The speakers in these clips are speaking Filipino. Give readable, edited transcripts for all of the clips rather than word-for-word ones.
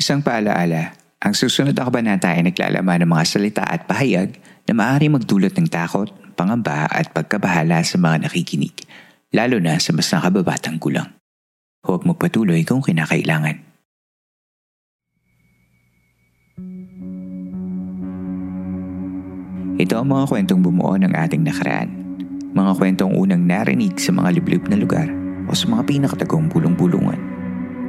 Isang paalaala, ang susunod na kabanata ay naglalaman ng mga salita at pahayag na maaari magdulot ng takot, pangamba at pagkabahala sa mga nakikinig, lalo na sa mas nakababatang gulang. Huwag magpatuloy kung kinakailangan. Ito ang mga kwentong bumuo ng ating nakaraan, mga kwentong unang narinig sa mga liblib na lugar o sa mga pinakatagong bulong-bulungan.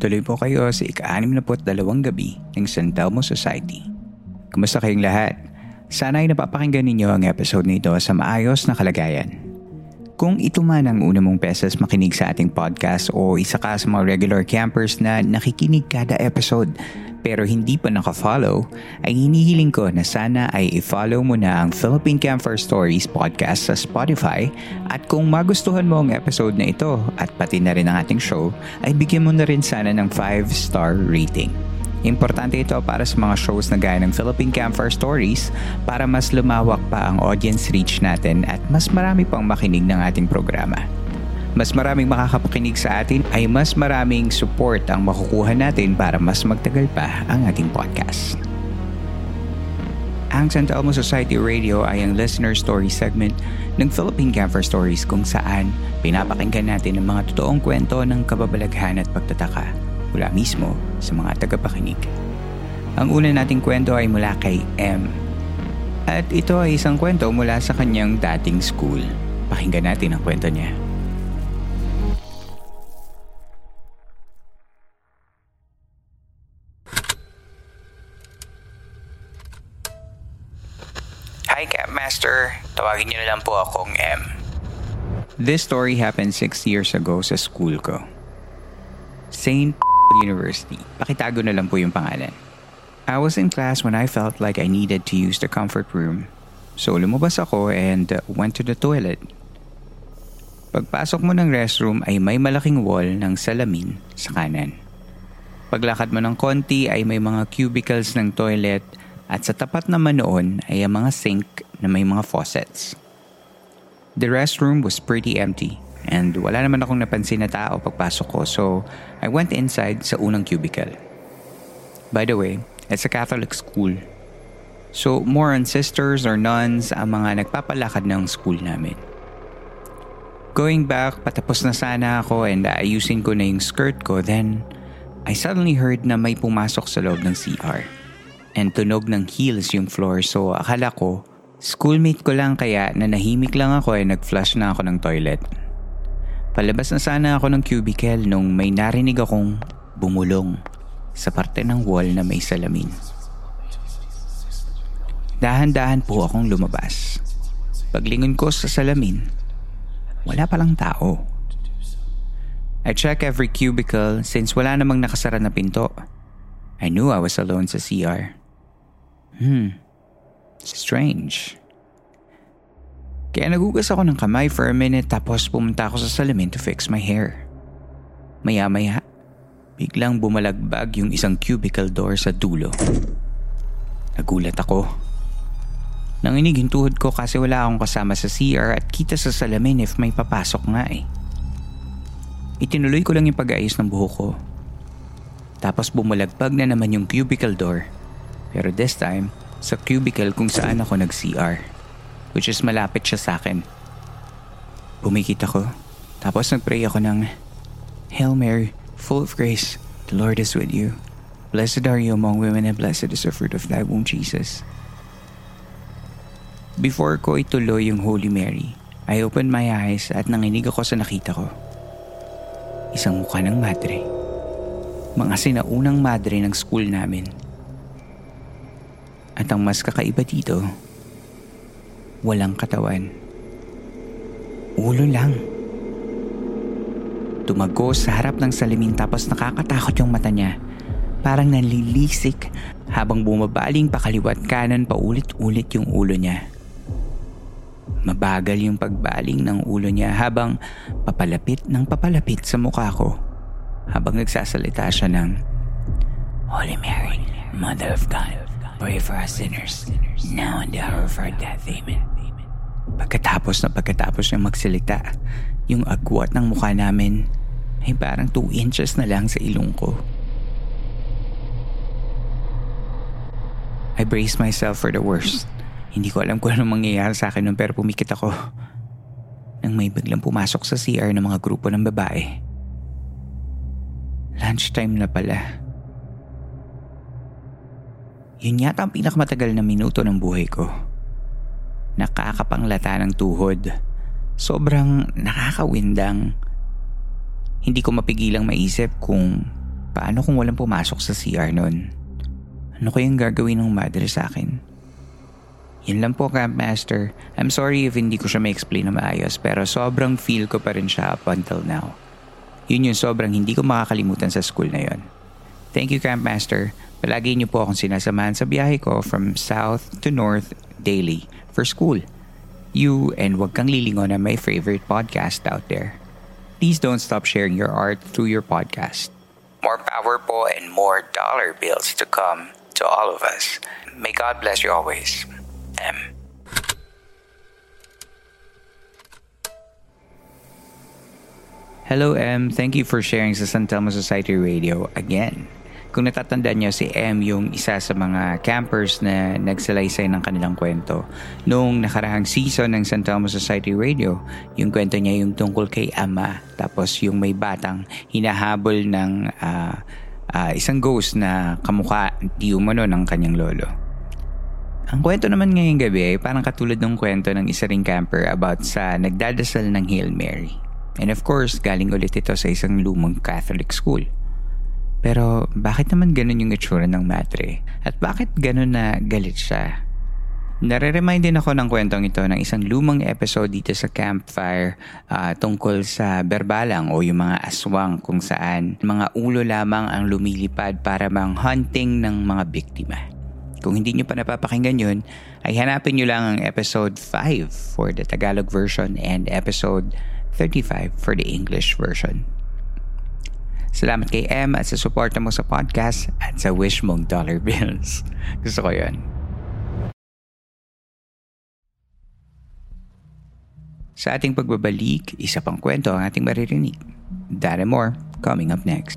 Tuloy po kayo sa ika-62 gabi ng Santelmo Society. Kumusta kayong lahat? Sana ay napapakinggan ninyo ang episode nito sa maayos na kalagayan. Kung ito man ang una mong beses makinig sa ating podcast o isa ka sa mga regular campers na nakikinig kada episode pero hindi pa naka-follow, ay hinihiling ko na sana ay i-follow mo na ang Philippine Campfire Stories podcast sa Spotify, at kung magustuhan mo ang episode na ito at pati na rin ang ating show, ay bigyan mo na rin sana ng 5-star rating. Importante ito para sa mga shows na gaya ng Philippine Campfire Stories para mas lumawak pa ang audience reach natin at mas marami pang makinig ng ating programa. Mas maraming makakapakinig sa atin ay mas maraming support ang makukuha natin para mas magtagal pa ang ating podcast. Ang Santelmo Society Radio ay ang listener story segment ng Philippine Campfire Stories kung saan pinapakinggan natin ang mga totoong kwento ng kababalaghan at pagtataka mula mismo sa mga tagapakinig. Ang una nating kwento ay mula kay M. At ito ay isang kwento mula sa kanyang dating school. Pakinggan natin ang kwento niya. Hi, Campmaster. Tawagin niyo na lang po akong M. This story happened 6 years ago sa school ko. Saint Saint- University. Pakitago na lang po yung pangalan. I was in class when I felt like I needed to use the comfort room. So lumabas ako and went to the toilet. Pagpasok mo ng restroom ay may malaking wall ng salamin sa kanan. Paglakad mo ng konti ay may mga cubicles ng toilet. At sa tapat naman noon ay ang mga sink na may mga faucets. The restroom was pretty empty and wala naman akong napansin na tao pagpasok ko, so I went inside sa unang cubicle. By the way, it's a Catholic school. So more on sisters or nuns ang mga nagpapalakad ng school namin. Going back, patapos na sana ako and ayusin ko na yung skirt ko, then I suddenly heard na may pumasok sa loob ng CR. And tunog ng heels yung floor, so akala ko schoolmate ko lang, kaya nanahimik lang ako at nag-flush na ako ng toilet. Palabas na sana ako ng cubicle nung may narinig akong bumulong sa parte ng wall na may salamin. Dahan-dahan po akong lumabas. Paglingon ko sa salamin, wala palang tao. I check every cubicle since wala namang nakasara na pinto. I knew I was alone sa CR. Strange. Kaya nagugas ako ng kamay for a minute, tapos pumunta ako sa salamin to fix my hair. Maya-maya, biglang bumalagbag yung isang cubicle door sa dulo. Nagulat ako. Nanginig yung tuhod ko kasi wala akong kasama sa CR at kita sa salamin if may papasok nga eh. Itinuloy ko lang yung pag-aayos ng buhok ko. Tapos bumalagbag na naman yung cubicle door. Pero this time, sa cubicle kung saan ako nag-CR, which is malapit siya sa akin. Pumikit ako, tapos nagpray ako ng Hail Mary, full of grace, the Lord is with you. Blessed are you among women and blessed is the fruit of thy womb, Jesus. Before ko ituloy yung Holy Mary, I opened my eyes at nanginig ako sa nakita ko. Isang mukha ng madre. Mga sinaunang madre ng school namin. At ang mas kakaiba dito, walang katawan. Ulo lang. Tumago sa harap ng salamin tapos nakakatakot yung mata niya. Parang nalilisik habang bumabaling pakaliwat kanan paulit-ulit yung ulo niya. Mabagal yung pagbaling ng ulo niya habang papalapit ng papalapit sa mukha ko habang nagsasalita siya ng Holy Mary, Mother of God, pray for us sinners, now and the hour of our death. Amen. Pagkatapos niyang magsalita, yung agwat ng mukha namin ay parang 2 inches na lang sa ilong ko. I braced myself for the worst. Hindi ko alam kung anong mangyayari sa akin nun pero pumikit ako nang may biglang pumasok sa CR ng mga grupo ng babae. Lunchtime na pala. Yun yata ang pinakamatagal na minuto ng buhay ko. Nakakapanglata ng tuhod. Sobrang nakakawindang. Hindi ko mapigilang maisip kung paano kung walang pumasok sa CR nun. Ano kayang gagawin ng madre sa akin? Yan lang po, Camp Master. I'm sorry if hindi ko siya ma-explain na maayos pero sobrang feel ko pa rin siya up until now. Yun yung sobrang hindi ko makakalimutan sa school na yon. Thank you, Camp Master. Palagi niyo po akong sinasamahan sa biyahe ko from south to north daily for school. You and Wag Kang Lilingon are my favorite podcast out there. Please don't stop sharing your art through your podcast. More power po and more dollar bills to come. To all of us. May God bless you always. M. Hello M, thank you for sharing sa Santelmo Society Radio again. Kung natatandaan niyo si M yung isa sa mga campers na nagsalaysay ng kanilang kwento noong nakaraang season ng Santelmo Society Radio. Yung kwento niya yung tungkol kay ama tapos yung may batang hinahabol ng isang ghost na kamukha di umano ng kanyang lolo. Ang kwento naman ngayong gabi ay parang katulad ng kwento ng isa ring camper about sa nagdadasal ng Hail Mary. And of course, galing ulit ito sa isang lumang Catholic school. Pero bakit naman ganun yung itsura ng madre? At bakit ganun na galit siya? Nare-remind din ako ng kwentong ito ng isang lumang episode dito sa Campfire tungkol sa berbalang o yung mga aswang kung saan mga ulo lamang ang lumilipad para mang hunting ng mga biktima. Kung hindi nyo pa napapakinggan yun, ay hanapin nyo lang ang episode 5 for the Tagalog version and episode 35 for the English version. Salamat kay M at sa suporta mo sa podcast at sa wish mong dollar bills. Gusto ko yun. Sa ating pagbabalik, isa pang kwento ang ating maririnig. That and more, coming up next.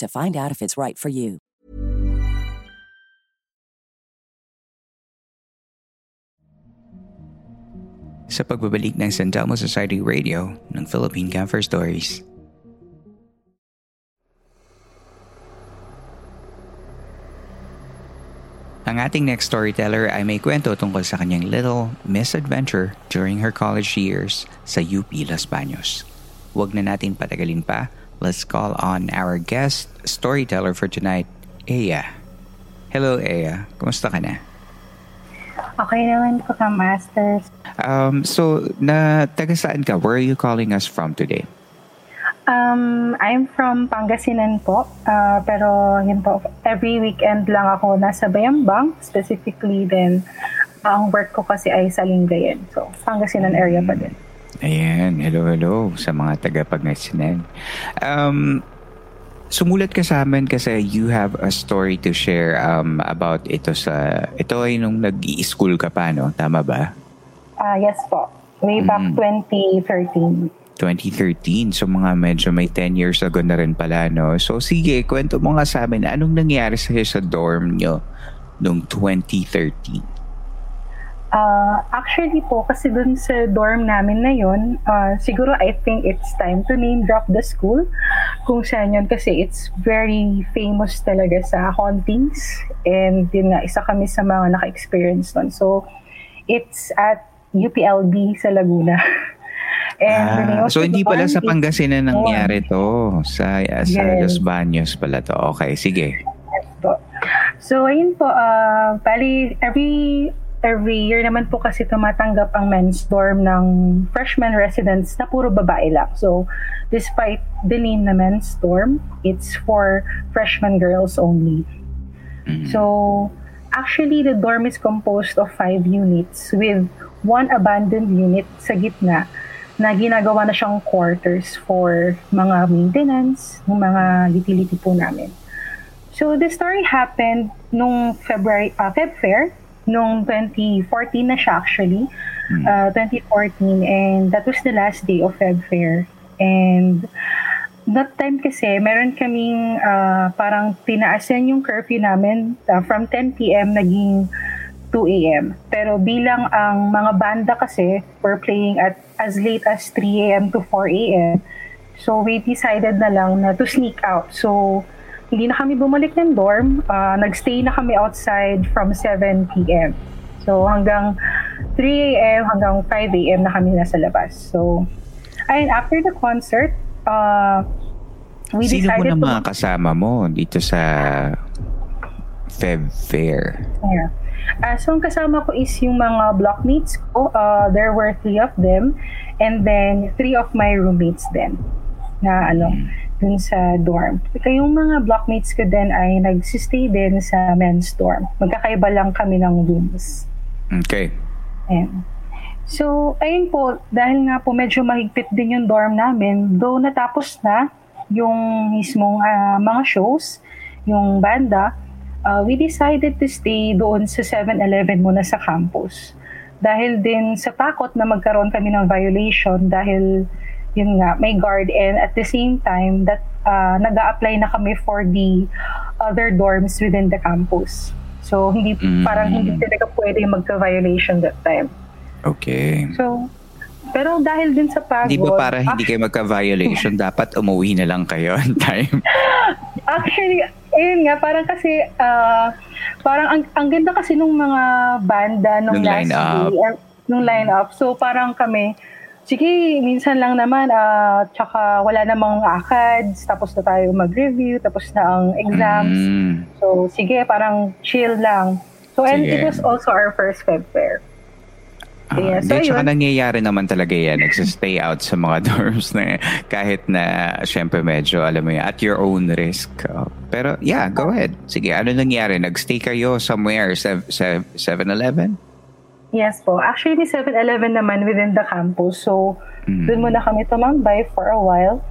to find out if it's right for you. Sa pagbabalik ng Santelmo Society Radio ng Philippine Campfire Stories. Ang ating next storyteller ay may kwento tungkol sa kanyang little misadventure during her college years sa UP Los Baños. Huwag na natin patagalin pa. Let's call on our guest storyteller for tonight, Eya. Hello, Eya. Kumusta ka na? Okay naman po ka, Master. So, taga saan ka? Where are you calling us from today? I'm from Pangasinan po. Pero yun po, every weekend lang ako nasa Bayambang. Specifically then, ang work ko kasi ay sa Lingayen. So, Pangasinan area pa din. Ayan, hello sa mga tagapagasinan. Sumulat ka sa amin kasi you have a story to share about ito sa... Ito ay nung nag-i-school ka pa, no? Tama ba? Yes po. Way back 2013. So mga medyo may 10 years ago na rin pala, no? So sige, kwento mo nga sa amin, anong nangyari sa'yo sa dorm nyo nung 2013? Actually po, kasi dun sa dorm namin na yun, siguro I think it's time to name drop the school kung saan yun, kasi it's very famous talaga sa hauntings, and yun nga, isa kami sa mga naka-experience nun. So it's at UPLB sa Laguna. And so hindi pala sa Pangasinan nangyari to, sa Los Baños pala to. Okay, sige. So ayun po, bali every year naman po kasi tumatanggap ang men's dorm ng freshman residents na puro babae lang. So, despite the name na men's dorm, it's for freshman girls only. Mm-hmm. So, actually, the dorm is composed of 5 units with one abandoned unit sa gitna na ginagawa na siyang quarters for mga maintenance, ng mga utility po namin. So, the story happened nung Feb Fair, noong 2014 na siya actually, 2014, and that was the last day of Feb Fair. And that time kasi, meron kaming parang tinaasan yung curfew namin from 10 p.m. naging 2 a.m. Pero bilang ang mga banda kasi were playing at as late as 3 a.m. to 4 a.m. So we decided na lang na to sneak out. So hindi na kami bumalik ng dorm. Nagstay na kami outside from 7 p.m. So hanggang 3 a.m. hanggang 5 a.m. na kami nasa labas. So, and after the concert, we sino decided to... Sino mo na mga kasama mo dito sa Feb Fair? Yeah. So ang kasama ko is yung mga blockmates ko. There were 3 of them. And then 3 of my roommates then. Na ano... dun sa dorm. Kaya yung mga blockmates ko din ay nagsistay din sa men's dorm. Magkakaiba lang kami ng rooms. Okay. Ayan. So, ayun po, dahil nga po medyo mahigpit din yung dorm namin, though natapos na yung mismong mga shows, yung banda, we decided to stay doon sa 7-Eleven muna sa campus. Dahil din sa takot na magkaroon kami ng violation dahil yun nga, may guard, and at the same time that nag-a-apply na kami for the other dorms within the campus. So, hindi parang hindi talaga pwede magka-violation that time. Okay. So, pero dahil din sa pagod... Hindi ba para hindi kayo magka-violation, dapat umuwi na lang kayo on time? Actually, ayun nga, parang kasi, parang ang ganda kasi nung mga banda, nung last day, nung line-up. So, parang kami, sige, minsan lang naman, tsaka wala namang ACADS, tapos na tayo mag-review, tapos na ang exams. Mm. So, sige, parang chill lang. So, and it was also our first Feb Fair. Yeah, so tsaka nangyayari naman talaga yan, nagsistay out sa mga dorms na kahit na syempre medyo alam mo yan, at your own risk, pero yeah, go ahead, sige, ano nangyari, nagstay kayo somewhere, 7-Eleven? Yes po, actually ni 7-Eleven naman within the campus, so dun muna kami tumambay for a while,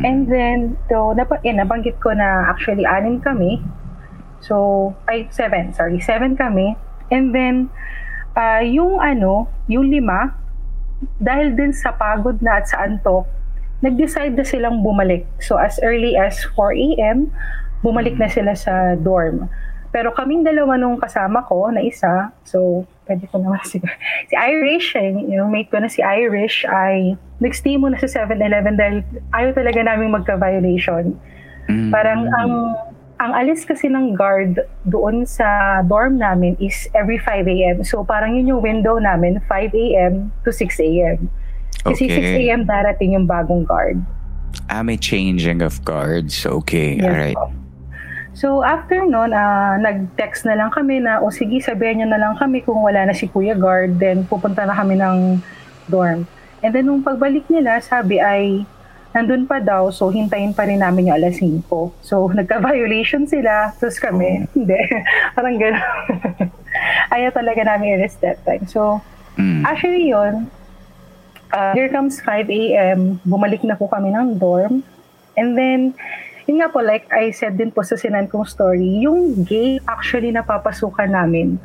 and then so, nabanggit ko na actually 6 kami, so ay 7 kami, and then yung 5, dahil din sa pagod na at sa antok, nag-decide na silang bumalik. So as early as 4 a.m., bumalik na sila sa dorm. Pero kaming dalawa nung kasama ko na isa, so pwede ko naman siguro. Si Irish, yung mate ko na si Irish, ay nag-stay muna sa 7-Eleven dahil ayaw talaga naming magka-violation. Parang ang alis kasi ng guard doon sa dorm namin is every 5 a.m. So parang yun yung window namin, 5 a.m. to 6 a.m. Kasi 6 a.m. darating yung bagong guard. May changing of guards. Okay, yes, alright. So after nun, nag-text na lang kami na, o sige, sabihin niyo na lang kami kung wala na si Kuya Guard, then pupunta na kami ng dorm. And then nung pagbalik nila, sabi ay, nandun pa daw, so hintayin pa rin namin yung alas 5. So, nagka-violation sila, tapos kami, hindi. Parang gano'n. Ayaw talaga namin i-risk that time. So, actually yun, here comes 5 a.m., bumalik na po kami ng dorm. And then, yun nga po, like I said din po sa sinan kong story, yung gate actually napapasukan namin,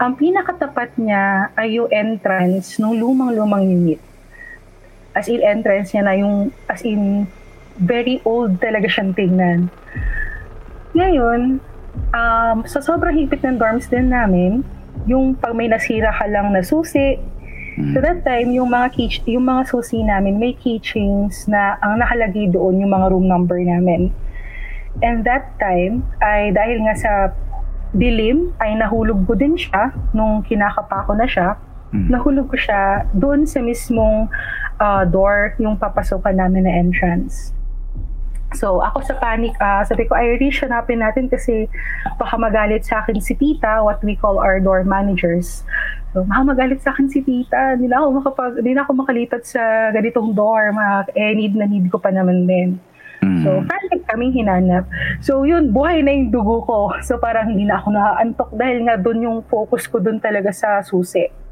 ang pinakatapat niya ay yung entrance ng lumang-lumang unit. As in, entrance niya na yung, as in, very old talaga siyang tingnan. Ngayon, sa sobrang higpit ng dorms din namin, yung pag may nasira ka lang na susi, so that time, yung mga susi namin, may keychains na ang nakalagay doon yung mga room number namin. And that time, ay dahil nga sa dilim, ay nahulog ko din siya nung kinakapa ko na siya. Nahulog ko siya doon sa mismong door yung papasukan namin na entrance. So ako sa panic, sabi ko, Irish, hanapin natin kasi baka magalit sa akin si tita, what we call our door managers. So magalit sa akin si tita, hindi na ako makalipat sa ganitong door, need ko pa naman din. So frantic kaming hinanap. So yun, buhay na yung dugo ko. So parang hindi na ako nakaantok dahil nga doon yung focus ko doon talaga sa susi.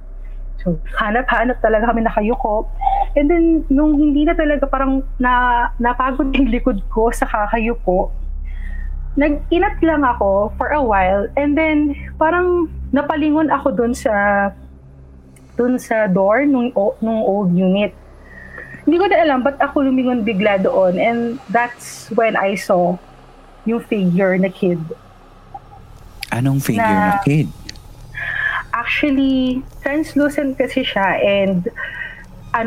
So, hanap-hanap talaga kami, nakayuko. And then, nung hindi na talaga parang napagod yung likod ko sa kakayuko, nag-inat lang ako for a while. And then, parang napalingon ako dun sa door nung old unit. Hindi ko na alam ba't ako lumingon bigla doon. And that's when I saw yung figure na kid. Anong figure na kid? Actually, translucent kasi siya, and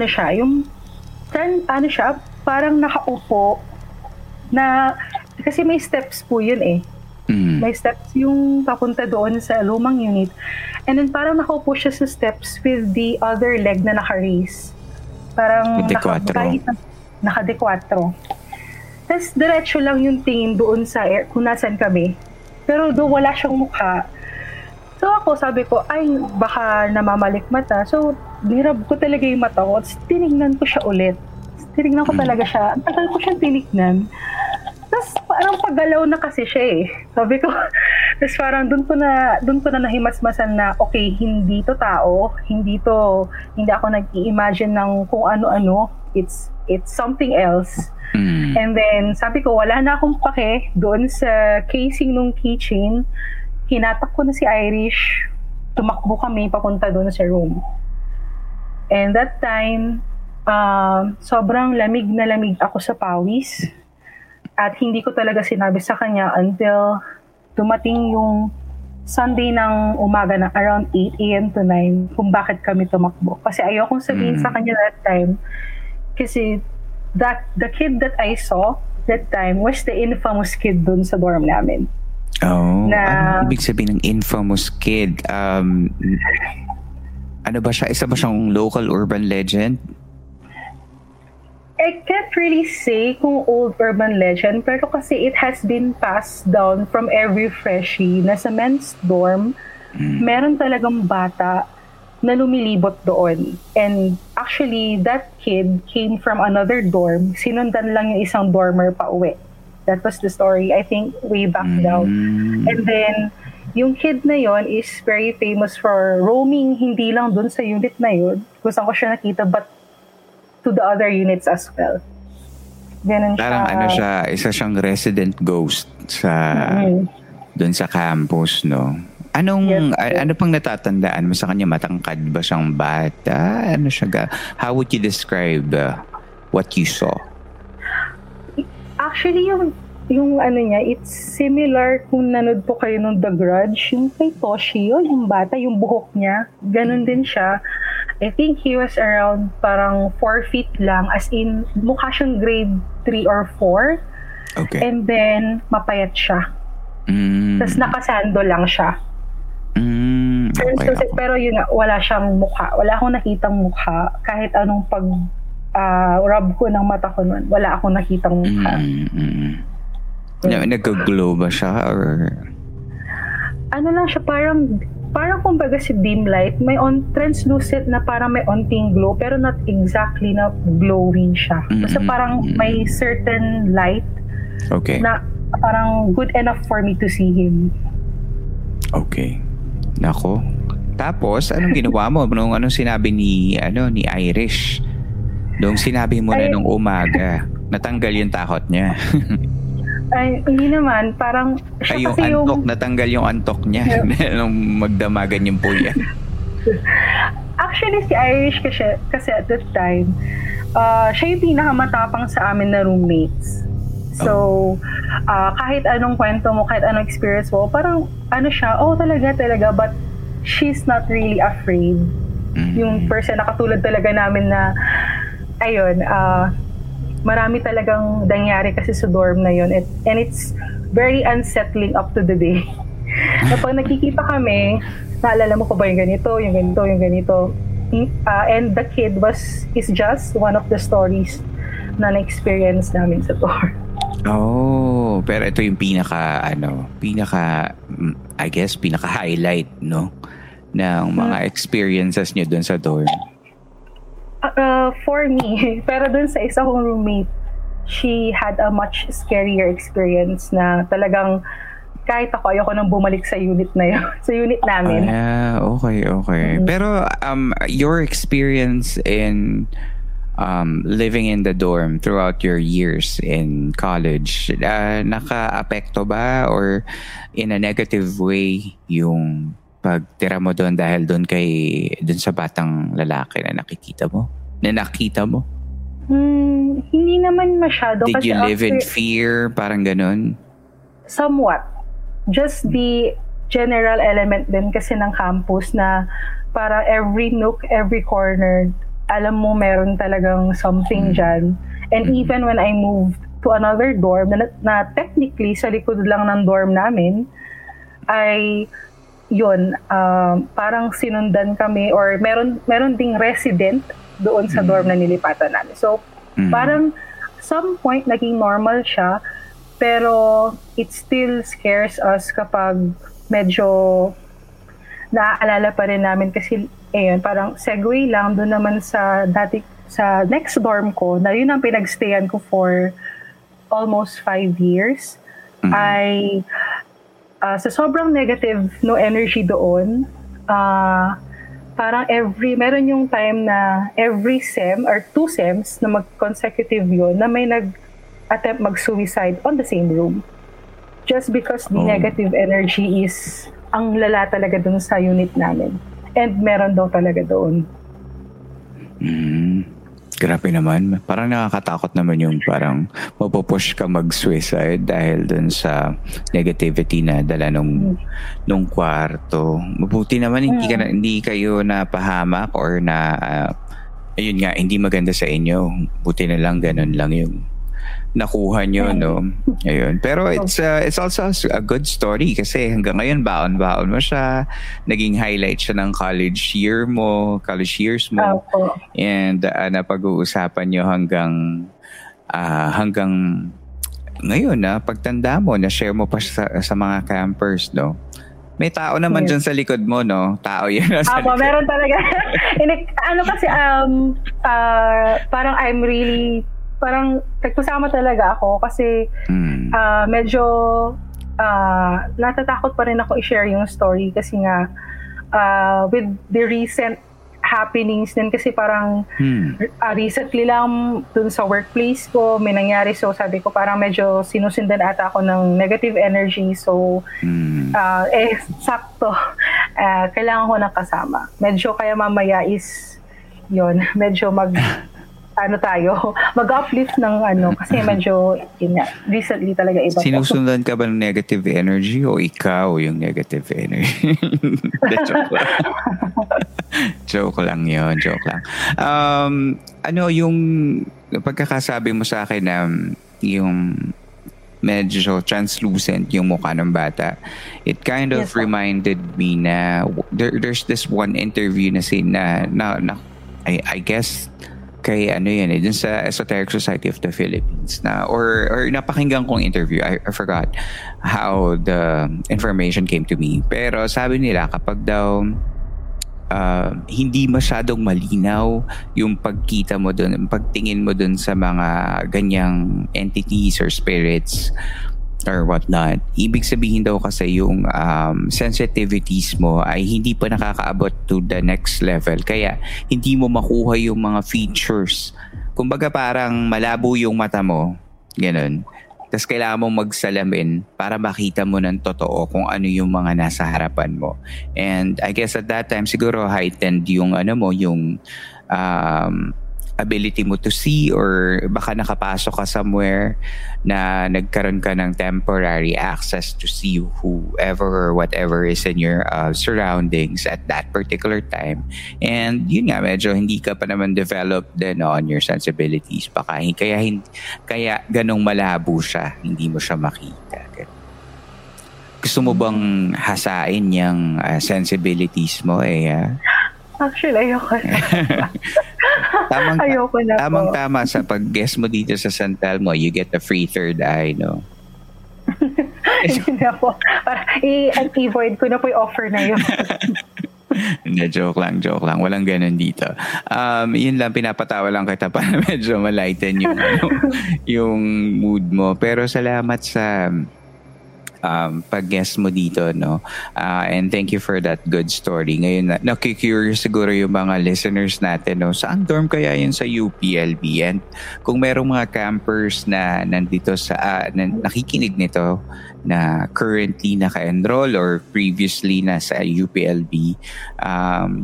siya, parang nakaupo na, kasi may steps po yun eh. May steps yung papunta doon sa lumang unit. And then parang nakaupo siya sa steps with the other leg na naka-raise. Parang naka-de-quattro. Tapos diretso lang yung tingin doon sa kung nasan kami. Pero doon wala siyang mukha. So ako, sabi ko, ay, baka namamalik mata. So, nirab ko talaga yung mata ko. Tinignan ko siya ulit. Tinignan ko talaga siya. Ang tagal ko siyang tinignan. Tapos, parang paggalaw na kasi siya eh. Sabi ko, tapos parang doon ko na nahimasmasan na, okay, hindi to tao. Hindi ako nag-i-imagine ng kung ano-ano. It's something else. And then, sabi ko, wala na akong pake doon sa casing nung keychain. Hinatak ko na si Irish, tumakbo kami papunta doon sa room. And that time, sobrang lamig na lamig ako sa pawis. At hindi ko talaga sinabi sa kanya until dumating yung Sunday ng umaga na around 8 a.m. to 9 kung bakit kami tumakbo. Kasi ayokong sabihin sa kanya that time. Kasi the kid that I saw that time was the infamous kid dun sa dorm namin. Oh, na, anong ibig sabihin ng infamous kid? Ano ba siya? Isa ba siyang local urban legend? I can't really say kung old urban legend, pero kasi it has been passed down from every freshie na sa men's dorm. Meron talagang bata na lumilibot doon. And actually, that kid came from another dorm. Sinundan lang yung isang dormer pa uwi. That was the story, I think, way back down. And then, yung kid na yon is very famous for roaming, hindi lang doon sa unit na yun. Gusto ko siya nakita, but to the other units as well. Ganun siya. Parang ano siya, isa siyang resident ghost sa doon sa campus, no? Anong ano pang natatandaan mo sa kanya? Matangkad ba siyang bata? Ano siya? How would you describe what you saw? Actually, yung ano niya, it's similar kung nanood po kayo ng The Grudge, yung kay Toshi, yung bata, yung buhok niya, ganun din siya. I think he was around parang 4 feet lang, as in mukha siyang grade 3 or 4. Okay. And then, mapayat siya. Tapos nakasando lang siya. Okay. Pero yun, wala siyang mukha. Wala akong nakitang mukha. Kahit anong pag-rub ko ng mata ko nun, wala akong nakitang mukha. Nag-glow ba siya? Or? Ano lang siya, parang kumbaga si dim light, may on translucent na parang may onting glow pero not exactly na glowing siya. Kasi parang may certain light na parang good enough for me to see him. Okay. Nako. Tapos anong ginawa mo nung anong sinabi ni Irish? Nung sinabi mo na nung umaga, natanggal yung takot niya. Ay, hindi naman. Parang siya yung kasi antok, natanggal yung antok niya nung magdamagan yung puya. Actually, si Irish kasi at that time, siya yung pinakamatapang sa amin na roommates. So, kahit anong kwento mo, kahit anong experience mo, parang ano siya, talaga, but she's not really afraid. Yung person na katulad talaga namin na, ayun, marami talagang nangyari kasi sa dorm na yun. And it's very unsettling up to the day. Na pag nakikita kami, naalala mo ko ba yung ganito. And the kid is just one of the stories na na-experience namin sa dorm. Oh, pero ito yung pinaka-highlight, no? Ng mga experiences niyo dun sa dorm. For me, pero dun sa isa kong roommate, she had a much scarier experience na talagang kahit ako ayoko nang bumalik sa unit na yun, sa unit namin. Okay. Pero your experience in living in the dorm throughout your years in college, naka-apekto ba or in a negative way yung pagtira mo doon dahil doon sa batang lalaki na nakita mo? Hindi naman masyado. Did kasi you live in fear? Parang ganun? Somewhat. Just the general element din kasi ng campus na para every nook, every corner, alam mo meron talagang something dyan. And even when I moved to another dorm na technically sa likod lang ng dorm namin, parang sinundan kami or meron ding resident doon sa dorm na nilipatan namin. So, parang some point naging normal siya, pero it still scares us kapag medyo naaalala pa rin namin kasi parang segue lang doon naman sa next dorm ko na yun ang pinagstayan ko for almost 5 years. Sa sobrang negative no energy doon, parang meron yung time na every sem or 2 sems na mag-consecutive yun na may nag-attempt mag-suicide on the same room. Just because the negative energy is ang lala talaga doon sa unit namin. And meron daw talaga doon. Grabe naman. Parang nakakatakot naman yung parang mapupush ka mag-suicide dahil dun sa negativity na dala nung kwarto. Mabuti naman hindi kayo napahamak or na ayun nga, hindi maganda sa inyo. Buti na lang ganun lang yung nakuha nyo, no? Ayun. Pero it's also a good story kasi hanggang ngayon baon-baon mo siya. Naging highlight siya ng college years mo. Oh, and napag-uusapan nyo hanggang ngayon na pagtanda mo, na-share mo pa sa mga campers, no? May tao naman dyan sa likod mo, no? Tao yan. Apo, meron talaga. Parang I'm really, parang nagpasama talaga ako kasi medyo natatakot pa rin ako i-share yung story kasi nga with the recent happenings din kasi parang recently lang dun sa workplace ko may nangyari, so sabi ko parang medyo sinusundan ata ako ng negative energy, so sakto kailangan ko ng kasama, medyo kaya mamaya is yon, medyo mag-uplift ng kasi medyo recently talaga iba. Sinusundan ka ba ng negative energy o ikaw yung negative energy? Joke lang yun. Yung pagkakasabi mo sa akin na yung medyo translucent yung mukha ng bata, it kind of reminded me na there's this one interview na I guess kay dun sa Esoteric Society of the Philippines na or napakinggan kong interview. I forgot how the information came to me, pero sabi nila kapag daw hindi masyadong malinaw yung pagkita mo dun, yung pagtingin mo dun sa mga ganyang entities or spirits or whatnot, ibig sabihin daw kasi yung sensitivities mo ay hindi pa nakakaabot to the next level, kaya hindi mo makuha yung mga features, kumbaga parang malabo yung mata mo, ganun, tapos kailangan mong magsalamin para makita mo ng totoo kung ano yung mga nasa harapan mo. And I guess at that time siguro heightened yung ability mo to see, or baka nakapasok ka somewhere na nagkaroon ka ng temporary access to see whoever or whatever is in your surroundings at that particular time. And yun nga, medyo hindi ka pa naman developed din on your sensibilities. Baka kaya ganong malabo siya, hindi mo siya makita. Gusto mo bang hasain yung sensibilities mo, Eya? Actually, ayoko na. Ayoko na po. Tamang-tama sa pag-guess mo dito sa Santelmo, you get a free third eye, no? Hindi na po. Para i-avoid ko na po yung offer na yun. Joke lang. Walang ganun dito. Yun lang, pinapatawa lang kita para medyo malighten yung mood mo. Pero salamat sa pag-guest mo dito, no? And thank you for that good story. Ngayon, nakikurious siguro yung mga listeners natin, no? Saan dorm kaya yun sa UPLB? And kung merong mga campers na nandito sa nakikinig nito na currently naka-enroll or previously nasa UPLB,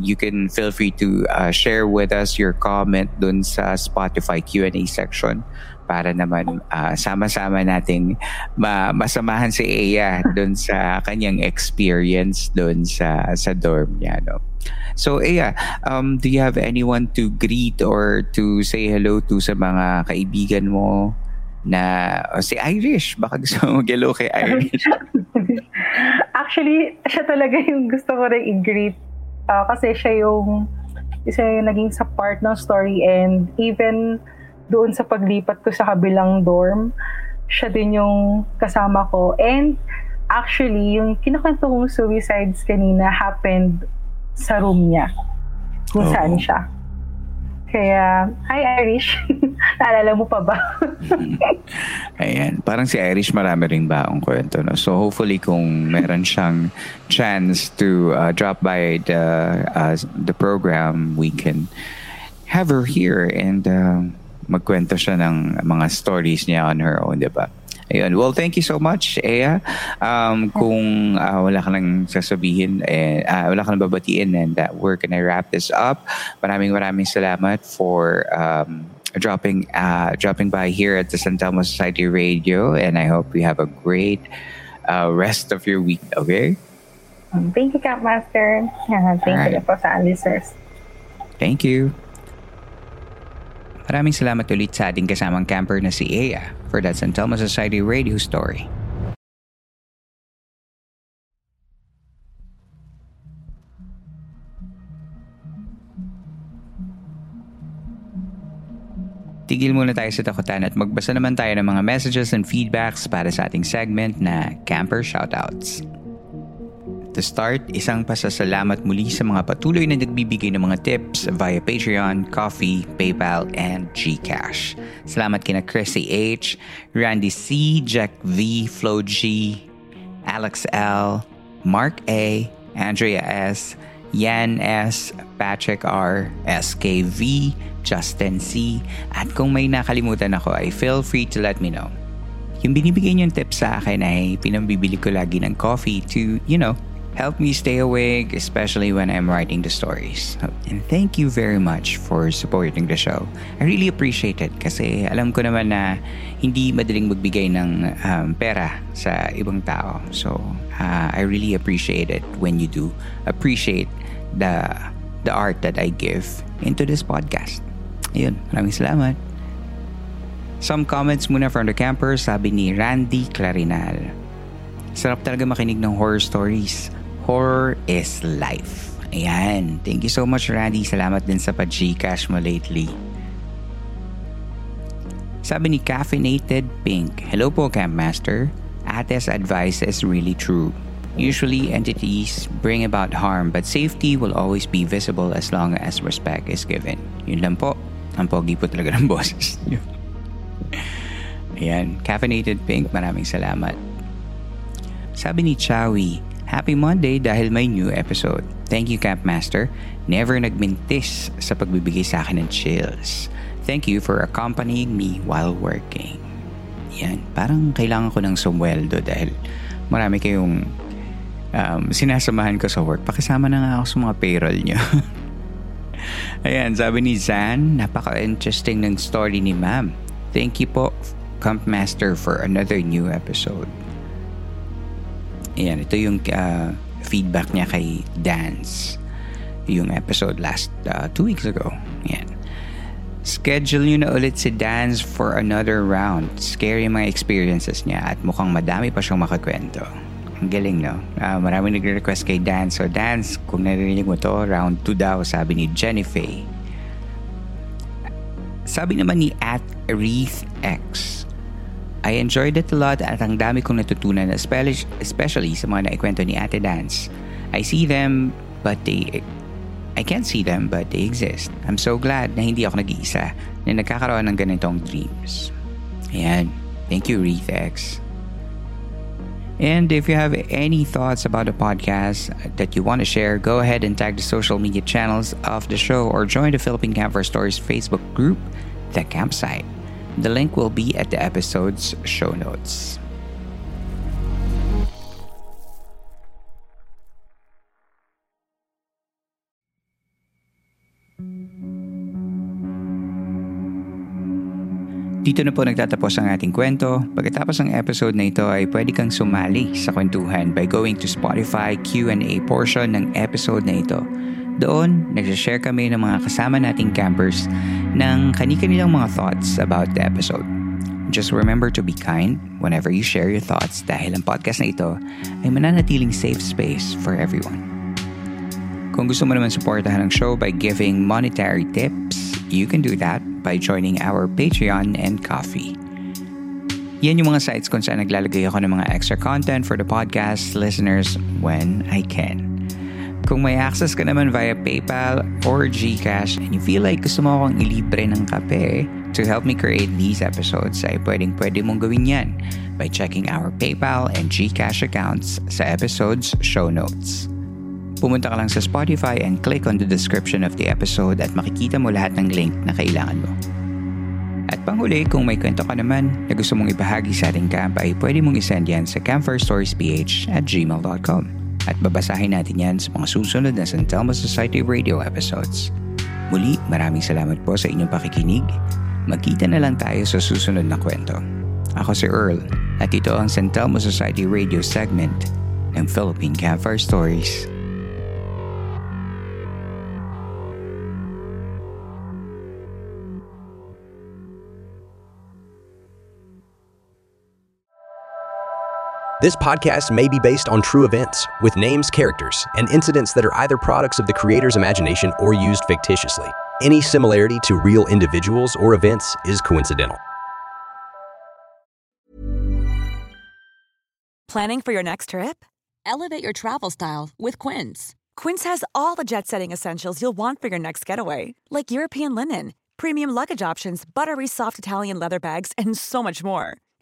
you can feel free to share with us your comment dun sa Spotify Q&A section para naman sama-sama nating masamahan si Eya doon sa kanyang experience doon sa dorm niya, no? So Eya, do you have anyone to greet or to say hello to sa mga kaibigan mo na si Irish? Baka gusto mo mag-hello kay Irish. Actually, siya talaga yung gusto ko rin i-greet kasi siya yung naging sa part ng story, and even doon sa paglipat ko sa kabilang dorm, siya din yung kasama ko. And actually, yung kinakwento kong suicides kanina happened sa room niya. Kung saan siya. Kaya, hi Irish! Naalala mo pa ba? Ayan. Parang si Irish marami ring baong kwento, no? So hopefully kung meron siyang chance to drop by the program, we can have her here and magkwento siya ng mga stories niya on her own, diba? Ayun. Well, thank you so much, Eya. Kung wala ka nang sasabihin, wala ka nang babatiin, and we're gonna wrap this up. Maraming salamat for dropping by here at the Santelmo Society Radio, and I hope you have a great rest of your week, okay? Thank you, Camp Master. Thank you po sa listeners. Thank you. Maraming salamat ulit sa ating kasamang camper na si Eya for that Santelmo Society Radio story. Tigil muna tayo sa takutan at magbasa naman tayo ng mga messages and feedbacks para sa ating segment na Camper Shoutouts. To start, isang pasasalamat muli sa mga patuloy na nagbibigay ng mga tips via Patreon, Coffee, PayPal, and GCash. Salamat kina Chrissy H, Randy C, Jack V, Flo G, Alex L, Mark A, Andrea S, Yan S, Patrick R, SKV, Justin C, at kung may nakalimutan ako ay feel free to let me know. Yung binibigay niyong tips sa akin ay pinambibili ko lagi ng coffee to, you know, help me stay awake, especially when I'm writing the stories. And thank you very much for supporting the show. I really appreciate it kasi alam ko naman na hindi madaling magbigay ng pera sa ibang tao. So, I really appreciate it when you do appreciate the art that I give into this podcast. Ayun, maraming salamat. Some comments muna from the campers, sabi ni Randy Clarinal. Sarap talaga makinig ng horror stories. Horror is life. Ayan. Thank you so much, Randy. Salamat din sa pag-Gcash mo lately. Sabi ni Caffeinated Pink, hello po, Campmaster. Ate's advice is really true. Usually, entities bring about harm, but safety will always be visible as long as respect is given. Yun lang po. Ang pogi po talaga ng boses niyo. Ayan. Caffeinated Pink, maraming salamat. Sabi ni Chawi, happy Monday dahil may new episode. Thank you, Campmaster. Never nagmintis sa pagbibigay sa akin ng chills. Thank you for accompanying me while working. Yan, parang kailangan ko ng sumweldo dahil marami kayong sinasamahan ko sa work. Pakisama na nga ako sa mga payroll nyo. Ayan, sabi ni Zan, napaka-interesting ng story ni Ma'am. Thank you po, Campmaster, for another new episode. Ayan, ito yung feedback niya kay Dance. Yung episode last 2 weeks ago. Ayan. Schedule nyo na ulit si Dance for another round. Scary mga experiences niya at mukhang madami pa siyang makakwento. Ang galing, no? Marami nagre-request kay Dance. So, Dance, kung narinig mo to, round 2 daw, sabi ni Jennifer. Sabi naman ni @ReithX, I enjoyed it a lot at ang dami kong natutunan, especially sa mga naikwento ni Ate Dance. I can't see them, but they exist. I'm so glad na hindi ako nag-iisa na nagkakaroon ng ganitong dreams. Ayan. Thank you, Rethex. And if you have any thoughts about the podcast that you want to share, go ahead and tag the social media channels of the show or join the Philippine Campfire Stories Facebook group, The Campsite. The link will be at the episode's show notes. Dito na po nagtatapos ang ating kwento. Pagkatapos ng episode na ito ay pwede kang sumali sa kwentuhan by going to Spotify Q&A portion ng episode na ito. Doon, nagsashare kami ng mga kasama nating campers ng kani-kanilang mga thoughts about the episode. Just remember to be kind whenever you share your thoughts dahil ang podcast na ito ay mananatiling safe space for everyone. Kung gusto mo naman suportahan ang show by giving monetary tips, you can do that by joining our Patreon and Coffee. Yan yung mga sites kung saan naglalagay ako ng mga extra content for the podcast listeners when I can. Kung may access ka naman via PayPal or GCash and you feel like gusto mo akong ilibre ng kape to help me create these episodes, ay pwede mong gawin yan by checking our PayPal and GCash accounts sa episode's show notes. Pumunta ka lang sa Spotify and click on the description of the episode at makikita mo lahat ng link na kailangan mo. At panghuli, kung may kwento ka naman na gusto mong ibahagi sa ating camp, ay pwede mong isend yan sa campfirestoriesph@gmail.com. At babasahin natin yan sa mga susunod na Santelmo Society Radio episodes. Muli, maraming salamat po sa inyong pakikinig. Magkita na lang tayo sa susunod na kwento. Ako si Earl at ito ang Santelmo Society Radio segment ng Philippine Campfire Stories. This podcast may be based on true events, with names, characters, and incidents that are either products of the creator's imagination or used fictitiously. Any similarity to real individuals or events is coincidental. Planning for your next trip? Elevate your travel style with Quince. Quince has all the jet-setting essentials you'll want for your next getaway, like European linen, premium luggage options, buttery soft Italian leather bags, and so much more.